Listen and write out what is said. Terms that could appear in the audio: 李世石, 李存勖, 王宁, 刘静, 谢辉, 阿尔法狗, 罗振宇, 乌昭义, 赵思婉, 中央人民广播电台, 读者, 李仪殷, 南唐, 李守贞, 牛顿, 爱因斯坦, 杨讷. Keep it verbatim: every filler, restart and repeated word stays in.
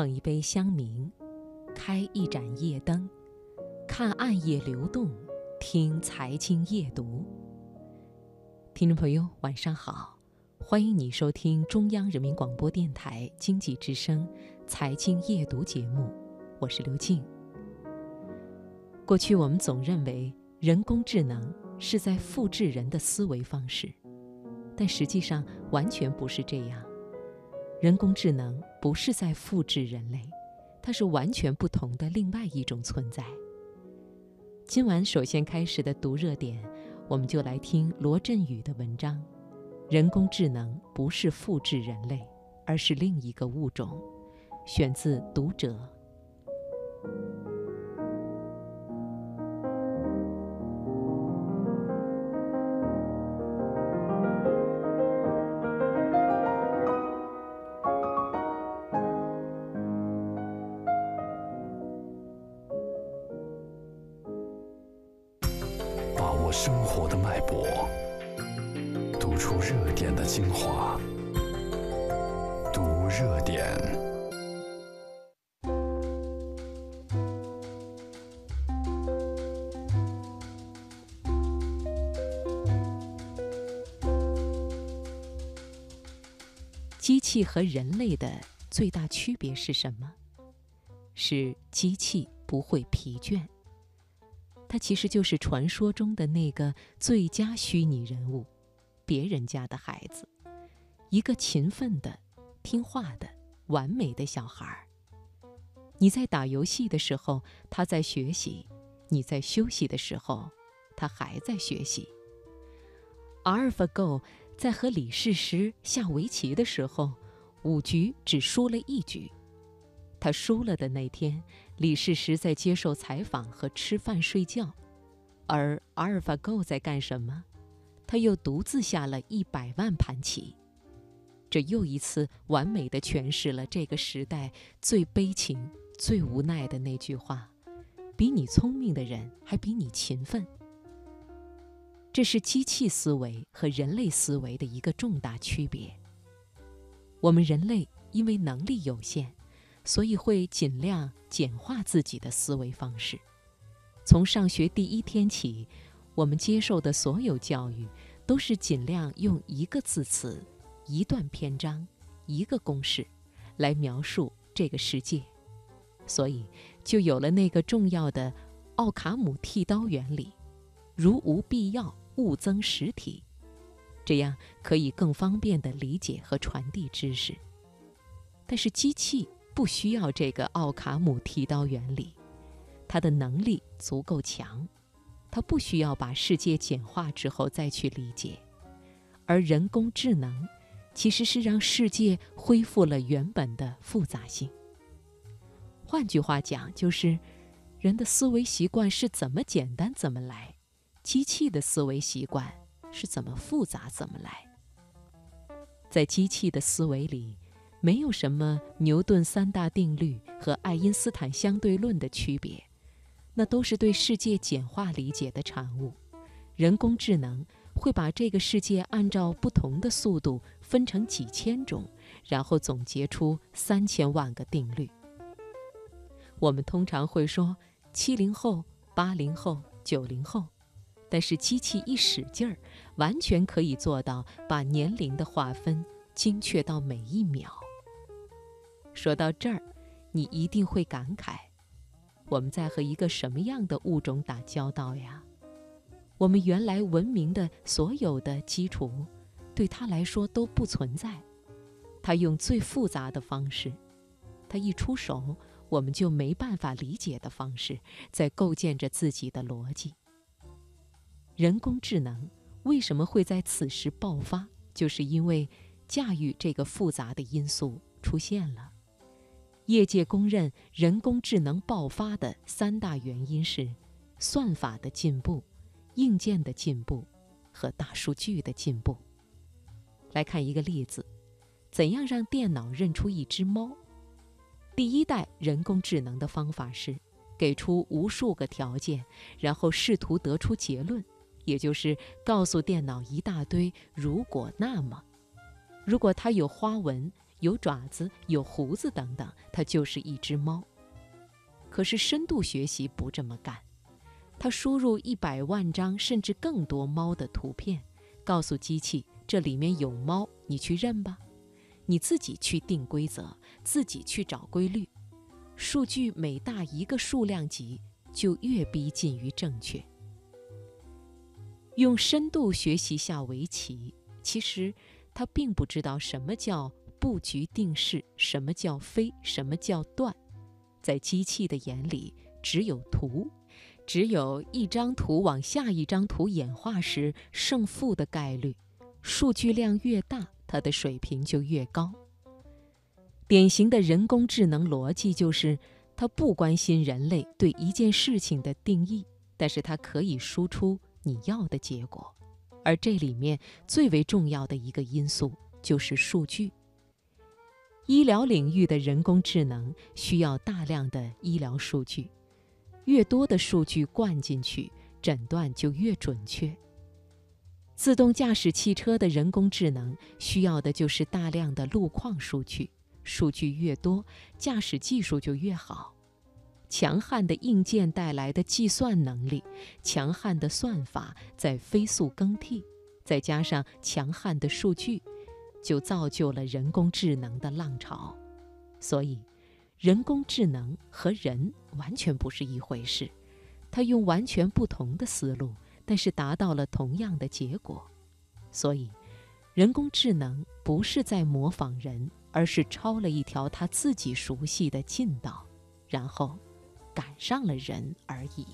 捧一杯香茗，开一盏夜灯，看暗夜流动，听财经夜读。听众朋友，晚上好，欢迎你收听中央人民广播电台经济之声财经夜读节目，我是刘静。过去我们总认为人工智能是在复制人的思维方式，但实际上完全不是这样。人工智能不是在复制人类，它是完全不同的另外一种存在。今晚首先开始的读热点，我们就来听罗振宇的文章：人工智能不是复制人类，而是另一个物种。选自《读者》。把握生活的脉搏，读出热点的精华。读热点。机器和人类的最大区别是什么？是机器不会疲倦。它其实就是传说中的那个最佳虚拟人物，别人家的孩子，一个勤奋的、听话的、完美的小孩。你在打游戏的时候，他在学习；你在休息的时候，他还在学习。阿尔法狗在和李世石下围棋的时候，五局只输了一局。他输了的那天，李世石在接受采访和吃饭睡觉，而阿尔法狗在干什么？他又独自下了一百万盘棋。这又一次完美地诠释了这个时代最悲情、最无奈的那句话：比你聪明的人还比你勤奋。这是机器思维和人类思维的一个重大区别。我们人类因为能力有限，所以会尽量简化自己的思维方式。从上学第一天起，我们接受的所有教育都是尽量用一个字词、一段篇章、一个公式来描述这个世界，所以就有了那个重要的奥卡姆剃刀原理：如无必要，勿增实体。这样可以更方便地理解和传递知识。但是机器不需要这个奥卡姆剃刀原理，它的能力足够强，它不需要把世界简化之后再去理解。而人工智能其实是让世界恢复了原本的复杂性。换句话讲，就是人的思维习惯是怎么简单怎么来，机器的思维习惯是怎么复杂怎么来。在机器的思维里，没有什么牛顿三大定律和爱因斯坦相对论的区别，那都是对世界简化理解的产物。人工智能会把这个世界按照不同的速度分成几千种，然后总结出三千万个定律。我们通常会说七零后、八零后、九零后，但是机器一使劲儿，完全可以做到把年龄的划分精确到每一秒。说到这儿，你一定会感慨，我们在和一个什么样的物种打交道呀？我们原来文明的所有的基础，对它来说都不存在。它用最复杂的方式，它一出手，我们就没办法理解的方式，在构建着自己的逻辑。人工智能为什么会在此时爆发？就是因为驾驭这个复杂的因素出现了。业界公认人工智能爆发的三大原因是算法的进步、硬件的进步和大数据的进步。来看一个例子，怎样让电脑认出一只猫？第一代人工智能的方法是给出无数个条件，然后试图得出结论，也就是告诉电脑一大堆如果那么。如果它有花纹，有爪子、有胡子等等，它就是一只猫。可是深度学习不这么干，它输入一百万张甚至更多猫的图片，告诉机器这里面有猫，你去认吧，你自己去定规则，自己去找规律。数据每大一个数量级，就越逼近于正确。用深度学习下围棋，其实他并不知道什么叫布局定式，什么叫飞，什么叫断。在机器的眼里，只有图，只有一张图往下一张图演化时胜负的概率。数据量越大，它的水平就越高。典型的人工智能逻辑就是，它不关心人类对一件事情的定义，但是它可以输出你要的结果。而这里面最为重要的一个因素就是数据。医疗领域的人工智能需要大量的医疗数据，越多的数据灌进去，诊断就越准确。自动驾驶汽车的人工智能需要的就是大量的路况数据，数据越多，驾驶技术就越好。强悍的硬件带来的计算能力，强悍的算法在飞速更替，再加上强悍的数据，就造就了人工智能的浪潮。所以，人工智能和人完全不是一回事，它用完全不同的思路，但是达到了同样的结果。所以，人工智能不是在模仿人，而是抄了一条它自己熟悉的近道，然后赶上了人而已。